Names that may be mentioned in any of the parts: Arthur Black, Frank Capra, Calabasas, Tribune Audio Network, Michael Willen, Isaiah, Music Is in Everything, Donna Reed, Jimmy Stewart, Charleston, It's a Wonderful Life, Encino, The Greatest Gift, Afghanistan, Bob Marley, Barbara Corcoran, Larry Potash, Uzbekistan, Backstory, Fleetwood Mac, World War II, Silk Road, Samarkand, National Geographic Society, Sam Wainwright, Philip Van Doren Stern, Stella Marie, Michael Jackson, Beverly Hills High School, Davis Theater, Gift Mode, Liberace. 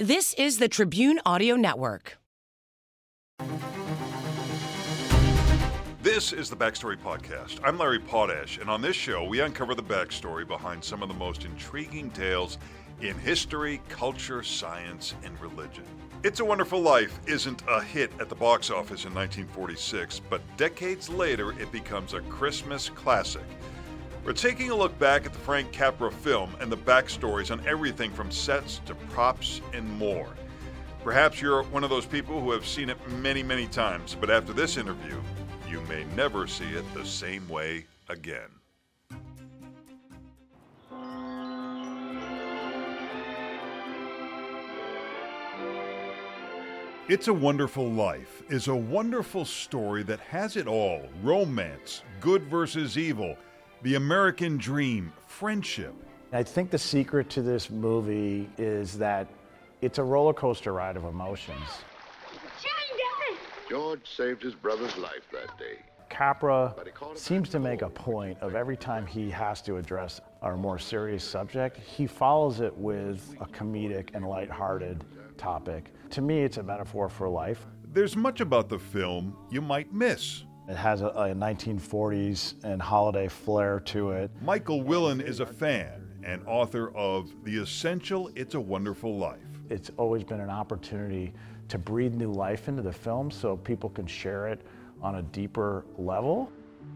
This is the Tribune Audio Network. This is the Backstory Podcast. I'm Larry Potash, and on this show, we uncover the backstory behind some of the most intriguing tales in history, culture, science, and religion. It's a Wonderful Life isn't a hit at the box office in 1946, but decades later, it becomes a Christmas classic. We're taking a look back at the Frank Capra film and the backstories on everything from sets to props and more. Perhaps you're one of those people who have seen it many, many times, but after this interview, you may never see it the same way again. It's a Wonderful Life is a wonderful story that has it all: romance, good versus evil, the American dream, friendship. I think the secret to this movie is that it's a roller coaster ride of emotions. George saved his brother's life that day. Capra seems to make a point of every time he has to address a more serious subject, he follows it with a comedic and lighthearted topic. To me, it's a metaphor for life. There's much about the film you might miss. It has a 1940s and holiday flair to it. Michael Willen is a fan and author of The Essential It's a Wonderful Life. It's always been an opportunity to breathe new life into the film so people can share it on a deeper level.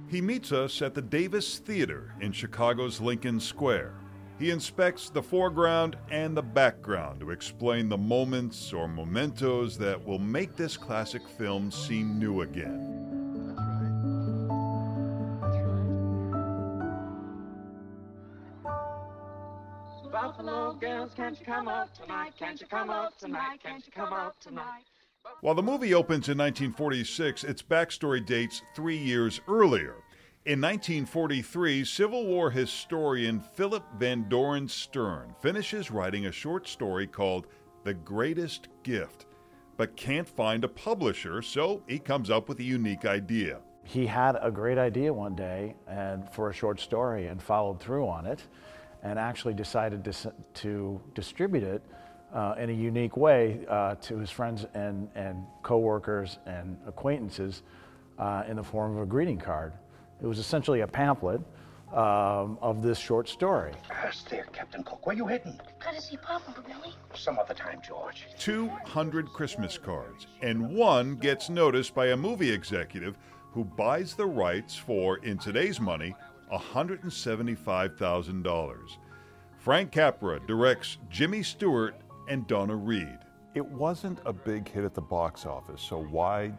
He meets us at the Davis Theater in Chicago's Lincoln Square. He inspects the foreground and the background to explain the moments or mementos that will make this classic film seem new again. Can't you come up tonight? Can't you come up tonight? Can't you come up tonight? While the movie opens in 1946, its backstory dates 3 years earlier. In 1943, Civil War historian Philip Van Doren Stern finishes writing a short story called The Greatest Gift, but can't find a publisher, so he comes up with a unique idea. He had a great idea one day and for a short story and followed through on it, and actually decided to distribute it in a unique way to his friends and co-workers and acquaintances in the form of a greeting card. It was essentially a pamphlet of this short story. Curse there, Captain Cook. Where you hidden? Gotta see Papa, Billy. Some other time, George. 200 Christmas cards, and one gets noticed by a movie executive who buys the rights for, in today's money, $175,000. Frank Capra directs Jimmy Stewart and Donna Reed. It wasn't a big hit at the box office, so why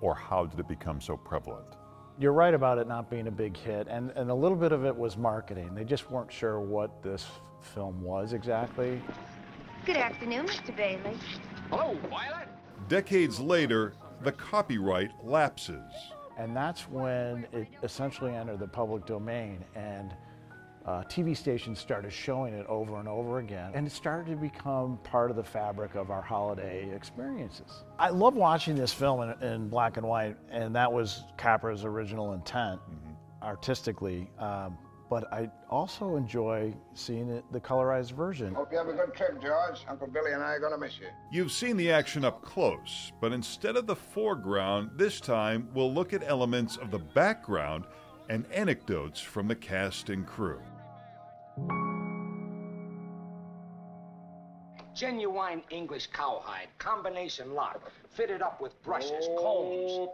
or how did it become so prevalent? You're right about it not being a big hit, and a little bit of it was marketing. They just weren't sure what this film was exactly. Good afternoon, Mr. Bailey. Hello, Violet. Decades later, the copyright lapses. And that's when it essentially entered the public domain, and TV stations started showing it over and over again. And it started to become part of the fabric of our holiday experiences. I love watching this film in black and white, and that was Capra's original intent, artistically. But I also enjoy seeing the colorized version. Hope you have a good trip, George. Uncle Billy and I are gonna miss you. You've seen the action up close, but instead of the foreground, this time we'll look at elements of the background and anecdotes from the cast and crew. Genuine English cowhide, combination lock, fitted up with brushes, combs.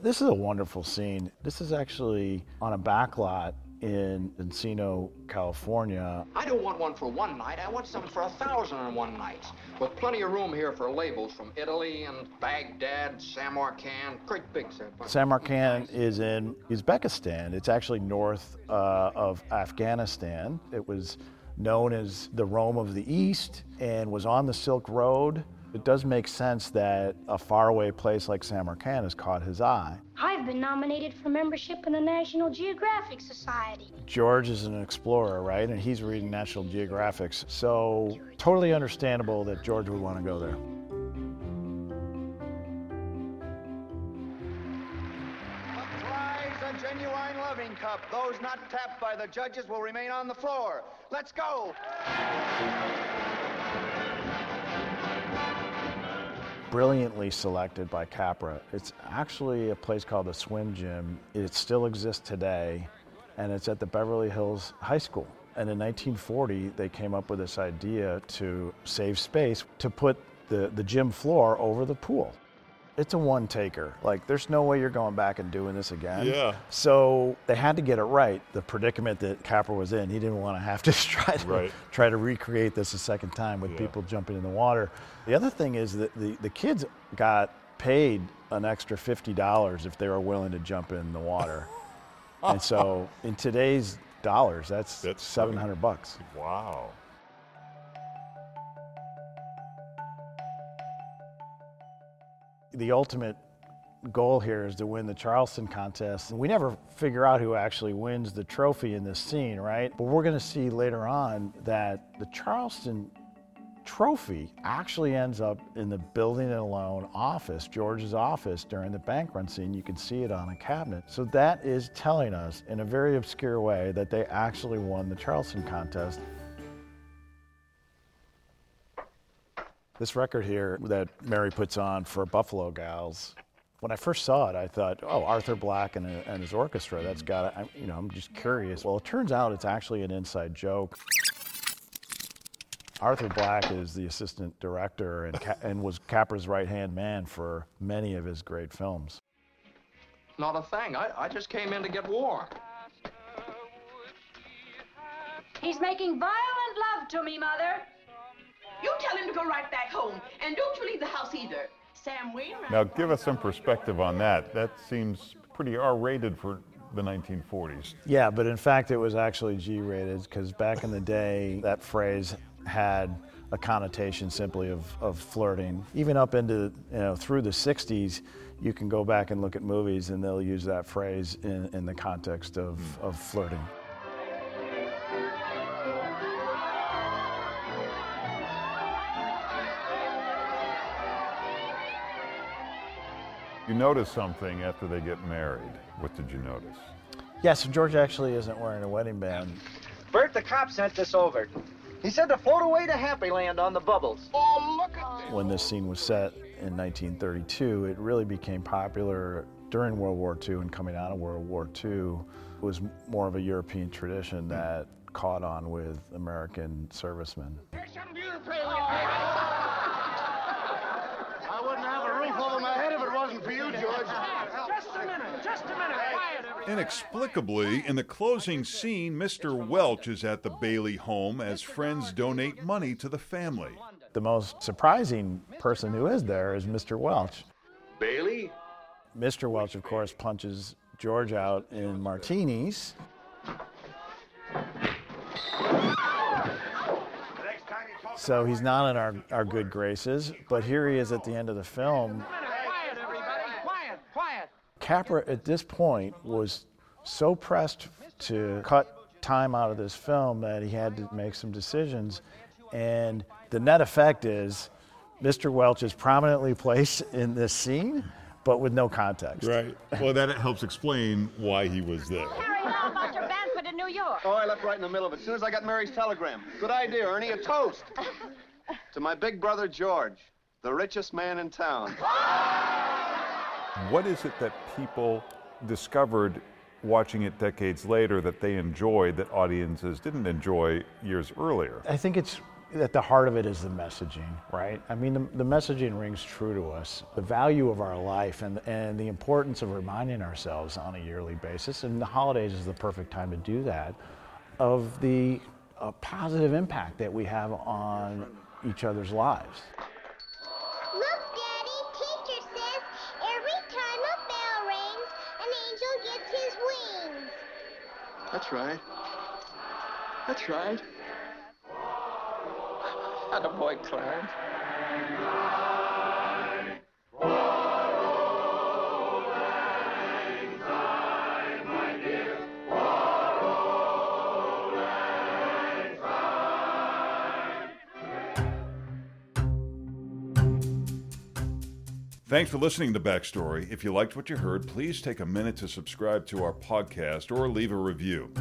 This is a wonderful scene. This is actually on a back lot in Encino, California. I don't want one for one night. I want some for 1,001 nights, with plenty of room here for labels from Italy and Baghdad, Samarkand, great big Samarkand. Samarkand is in Uzbekistan. It's actually north of Afghanistan. It was known as the Rome of the East and was on the Silk Road. It does make sense that a faraway place like Samarkand has caught his eye. I've been nominated for membership in the National Geographic Society. George is an explorer, right? And he's reading National Geographic, so totally understandable that George would want to go there. A genuine loving cup. Those not tapped by the judges will remain on the floor. Let's go! brilliantly selected by Capra. It's actually a place called the Swim Gym. It still exists today, and it's at the Beverly Hills High School. And in 1940, they came up with this idea to save space, to put the gym floor over the pool. It's a one-taker. Like, there's no way you're going back and doing this again. Yeah. So they had to get it right. The predicament that Capra was in, he didn't want to have to try to recreate this a second time with people jumping in the water. The other thing is that the kids got paid an extra $50 if they were willing to jump in the water. And so in today's dollars, that's $700. Wow. The ultimate goal here is to win the Charleston contest. We never figure out who actually wins the trophy in this scene, right? But we're going to see later on that the Charleston trophy actually ends up in the Building and Loan office, George's office, during the bank run scene. You can see it on a cabinet. So that is telling us in a very obscure way that they actually won the Charleston contest. This record here that Mary puts on for Buffalo Gals, when I first saw it, I thought, oh, Arthur Black and his orchestra, that's got to, you know, I'm just curious. Well, it turns out it's actually an inside joke. Arthur Black is the assistant director and was Capra's right-hand man for many of his great films. Not a thing. I just came in to get war. He's making violent love to me, Mother. You tell him to go right back home, and don't you leave the house either. Sam Wainwright. Now, give us some perspective on that. That seems pretty R-rated for the 1940s. Yeah, but in fact, it was actually G-rated, because back in the day, that phrase had a connotation simply of flirting. Even up into, you know, through the 60s, you can go back and look at movies, and they'll use that phrase in the context of flirting. You notice something after they get married. What did you notice? Yeah, so George actually isn't wearing a wedding band. Bert, the cop sent this over. He said to float away to Happy Land on the bubbles. Oh, look at this. When this scene was set in 1932, it really became popular during World War II and coming out of World War II. It was more of a European tradition that caught on with American servicemen. Inexplicably, in the closing scene, Mr. Welch is at the Bailey home as friends donate money to the family. The most surprising person who is there is Mr. Welch. Bailey? Mr. Welch, of course, punches George out in martinis. So he's not in our good graces, but here he is at the end of the film. Capra, at this point, was so pressed to cut time out of this film that he had to make some decisions. And the net effect is Mr. Welch is prominently placed in this scene, but with no context. Right. Well, that helps explain why he was there. Harry, how about your banquet in New York? Oh, I left right in the middle of it as soon as I got Mary's telegram. Good idea, Ernie. A toast. To my big brother, George, the richest man in town. What is it that people discovered watching it decades later that they enjoyed that audiences didn't enjoy years earlier? I think it's at the heart of it is the messaging, right? I mean, the messaging rings true to us. The value of our life and the importance of reminding ourselves on a yearly basis, and the holidays is the perfect time to do that, of the positive impact that we have on each other's lives. That's right. That's right. Attaboy, Clarence. Thanks for listening to Backstory. If you liked what you heard, please take a minute to subscribe to our podcast or leave a review.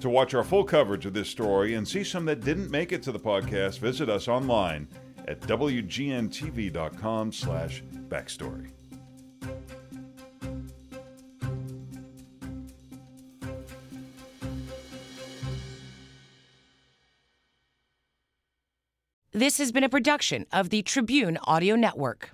To watch our full coverage of this story and see some that didn't make it to the podcast, visit us online at WGNTV.com/backstory. This has been a production of the Tribune Audio Network.